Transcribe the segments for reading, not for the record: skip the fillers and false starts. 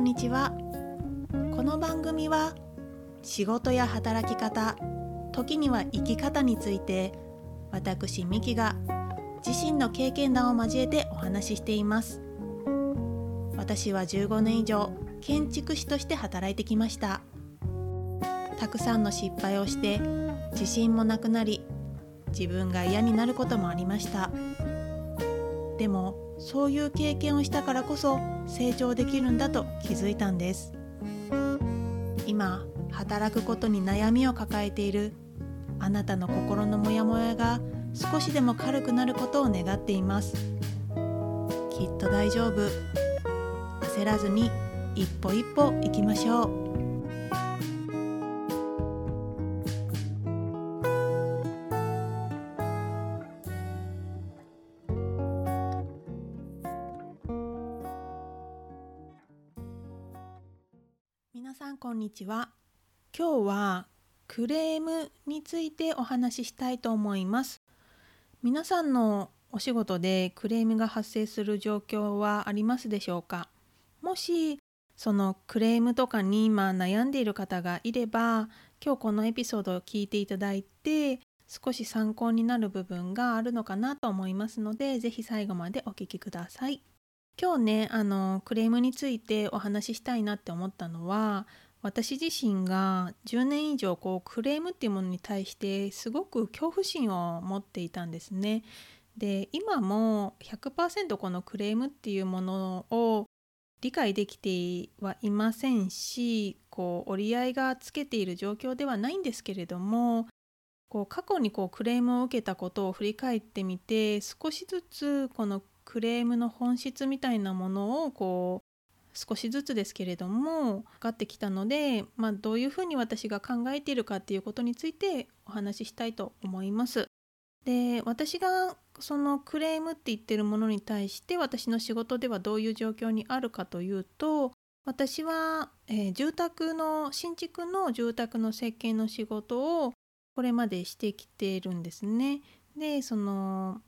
んにちは。この番組は仕事や働き方、時には生き方について私ミキが自身の経験談を交えてお話ししています。私は15年以上建築士として働いてきました。たくさんの失敗をして自信もなくなり、自分が嫌になることもありました。でもそういう経験をしたからこそ成長できるんだと気づいたんです。今働くことに悩みを抱えているあなたの心のモヤモヤが少しでも軽くなることを願っています。きっと大丈夫。焦らずに一歩一歩行きましょう。皆さんこんにちは。今日はクレームについてお話ししたいと思います。皆さんのお仕事でクレームが発生する状況はありますでしょうか？もしそのクレームとかに今悩んでいる方がいれば、今日このエピソードを聞いていただいて少し参考になる部分があるのかなと思いますので、ぜひ最後までお聞きください。今日ね、クレームについてお話ししたいなって思ったのは、私自身が10年以上クレームっていうものに対してすごく恐怖心を持っていたんですね。で、今も 100% このクレームっていうものを理解できてはいませんし、折り合いがつけている状況ではないんですけれども、過去にクレームを受けたことを振り返ってみて、少しずつこのクレームの本質みたいなものを少しずつですけれども分かってきたので、どういうふうに私が考えているかっていうことについてお話ししたいと思います。で、私がそのクレームって言ってるものに対して私の仕事ではどういう状況にあるかというと、私は、新築の住宅の設計の仕事をこれまでしてきているんですね。で、その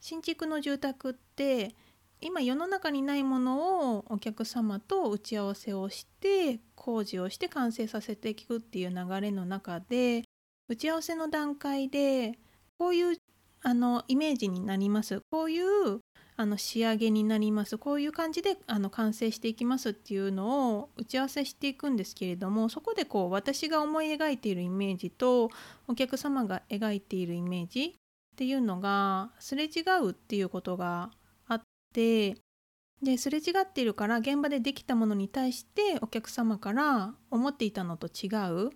新築の住宅って今世の中にないものをお客様と打ち合わせをして工事をして完成させていくっていう流れの中で、打ち合わせの段階でこういうイメージになります、こういう仕上げになります、こういう感じで完成していきますっていうのを打ち合わせしていくんですけれども、そこで私が思い描いているイメージとお客様が描いているイメージっていうのがすれ違うっていうことがですれ違っているから、現場でできたものに対してお客様から思っていたのと違う、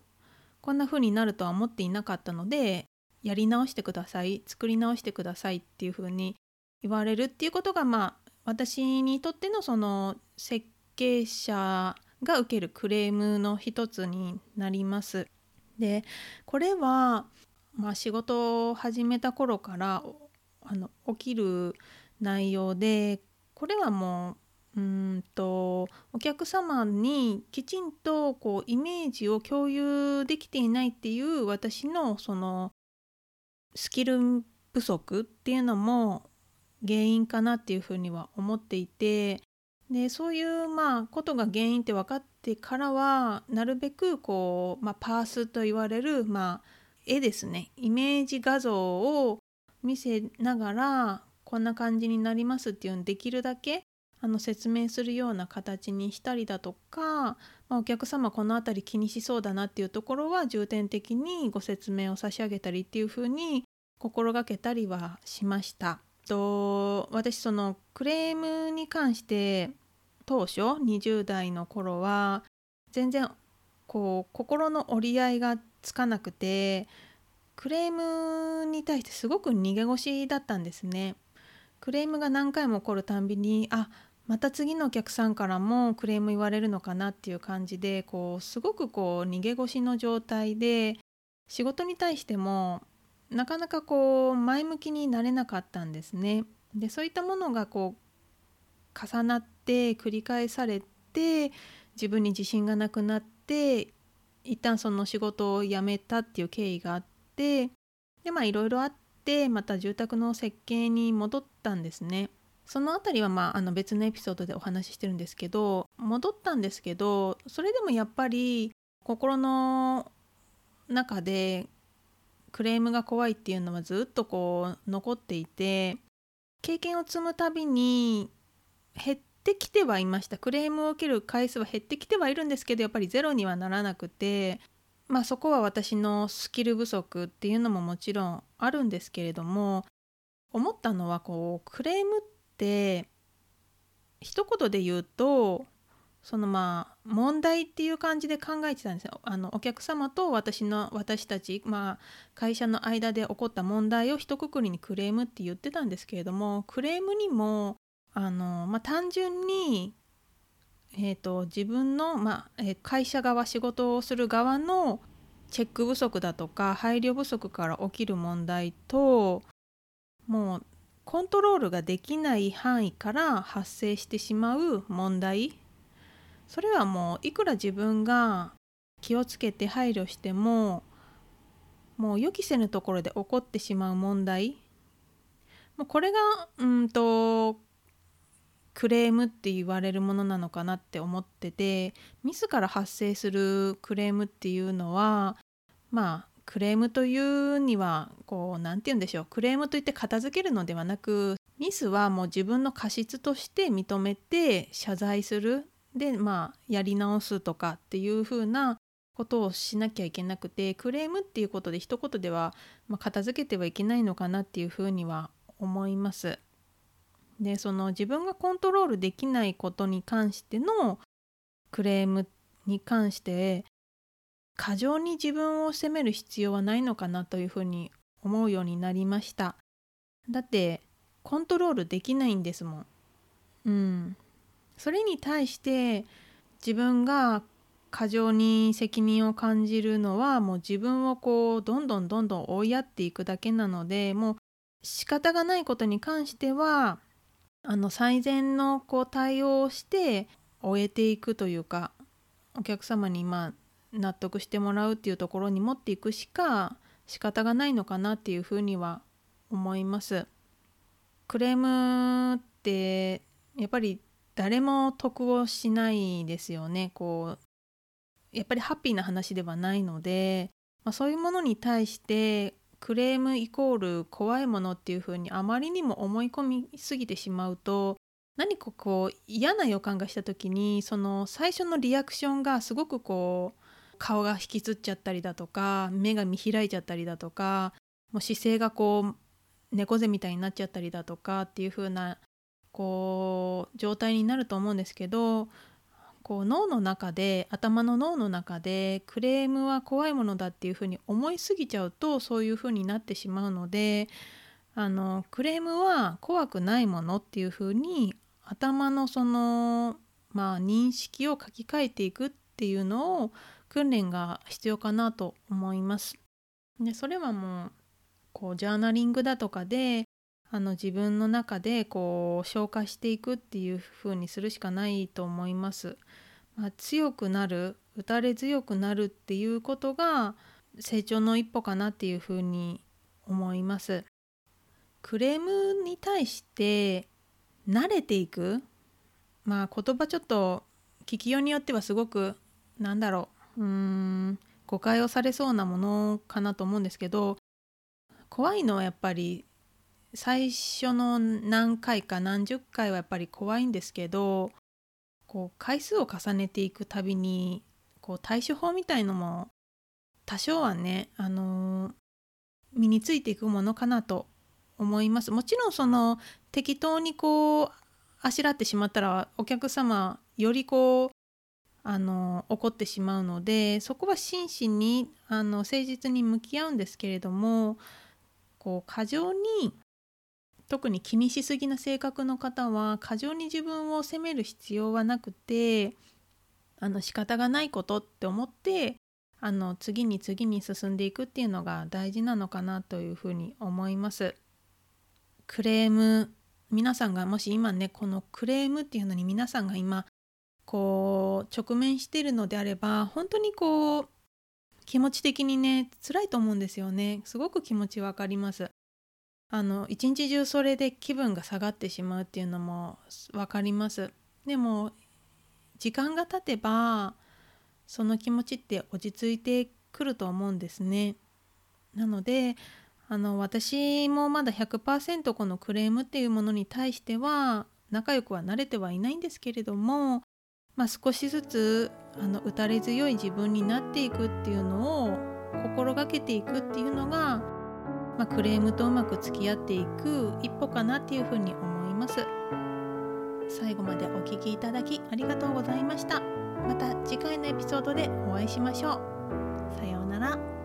こんな風になるとは思っていなかったのでやり直してください、作り直してくださいっていう風に言われるっていうことが、私にとってのその設計者が受けるクレームの一つになります。で、これは、仕事を始めた頃から起きる内容で、これはもうお客様にきちんとイメージを共有できていないっていう私のそのスキル不足っていうのも原因かなっていうふうには思っていて、でそういうことが原因って分かってからはなるべくパースと言われる絵ですね、イメージ画像を見せながらこんな感じになりますっていうのできるだけ説明するような形にしたりだとか、お客様このあたり気にしそうだなっていうところは重点的にご説明を差し上げたりっていうふうに心がけたりはしました。私そのクレームに関して当初20代の頃は全然心の折り合いがつかなくて、クレームに対してすごく逃げ腰だったんですね。クレームが何回も起こるたんびに、また次のお客さんからもクレーム言われるのかなっていう感じで、すごく逃げ腰の状態で、仕事に対してもなかなか前向きになれなかったんですね。で、そういったものが重なって繰り返されて、自分に自信がなくなって、一旦その仕事を辞めたっていう経緯があって、で、いろいろあってまた住宅の設計に戻ったんですね。そのあたりは別のエピソードでお話ししてるんですけど、戻ったんですけど、それでもやっぱり心の中でクレームが怖いっていうのはずっとこう残っていて、経験を積むたびに減ってきてはいました。クレームを受ける回数は減ってきてはいるんですけど、やっぱりゼロにはならなくて、そこは私のスキル不足っていうのももちろんあるんですけれども、思ったのはクレームって一言で言うと、問題っていう感じで考えてたんですよ。お客様と私たち、会社の間で起こった問題を一括りにクレームって言ってたんですけれども、クレームにも単純に、自分の、会社側、仕事をする側のチェック不足だとか配慮不足から起きる問題と、もうコントロールができない範囲から発生してしまう問題、それはもういくら自分が気をつけて配慮しても、もう予期せぬところで起こってしまう問題、もうこれがクレームって言われるものなのかなって思ってて、自ら発生するクレームっていうのは、クレームというにはなんて言うんでしょう、クレームといって片付けるのではなく、ミスはもう自分の過失として認めて謝罪する。でやり直すとかっていう風なことをしなきゃいけなくて、クレームっていうことで一言では、片付けてはいけないのかなっていう風には思います。で自分がコントロールできないことに関してのクレームに関して過剰に自分を責める必要はないのかなという風に思うようになりました。だってコントロールできないんですもん。それに対して自分が過剰に責任を感じるのは、もう自分をどんどん追いやっていくだけなので、もう仕方がないことに関しては最善の対応をして終えていくというか、お客様に納得してもらうっていうところに持っていくしか仕方がないのかなっていうふうには思います。クレームってやっぱり誰も得をしないですよね。やっぱりハッピーな話ではないので、そういうものに対してクレームイコール怖いものっていう風にあまりにも思い込みすぎてしまうと、何か嫌な予感がした時に、その最初のリアクションがすごく顔が引きつっちゃったりだとか、目が見開いちゃったりだとか、もう姿勢が猫背みたいになっちゃったりだとかっていう風な状態になると思うんですけど、頭の脳の中でクレームは怖いものだっていうふうに思いすぎちゃうと、そういうふうになってしまうので、クレームは怖くないものっていうふうに頭の認識を書き換えていくっていうのを訓練が必要かなと思います。でそれはもうジャーナリングだとかで自分の中で消化していくっていう風にするしかないと思います。強くなる、打たれ強くなるっていうことが成長の一歩かなっていう風に思います。クレームに対して慣れていく、言葉ちょっと聞きようによってはすごく誤解をされそうなものかなと思うんですけど、怖いのはやっぱり最初の何回か何十回はやっぱり怖いんですけど、回数を重ねていくたびに対処法みたいのも多少はね、身についていくものかなと思います。もちろん適当にあしらってしまったらお客様より怒ってしまうので、そこは真摯に誠実に向き合うんですけれども、過剰に特に気にしすぎな性格の方は過剰に自分を責める必要はなくて、仕方がないことって思って次に次に進んでいくっていうのが大事なのかなというふうに思います。クレーム、皆さんがもし今ね、このクレームっていうのに皆さんが今直面しているのであれば、本当に気持ち的にね辛いと思うんですよね。すごく気持ちわかります。一日中それで気分が下がってしまうっていうのも分かります。でも時間が経てばその気持ちって落ち着いてくると思うんですね。なので私もまだ 100% このクレームっていうものに対しては仲良くは慣れてはいないんですけれども、少しずつ打たれ強い自分になっていくっていうのを心がけていくっていうのが、クレームとうまく付き合っていく一歩かなっていうふうに思います。最後までお聞きいただきありがとうございました。また次回のエピソードでお会いしましょう。さようなら。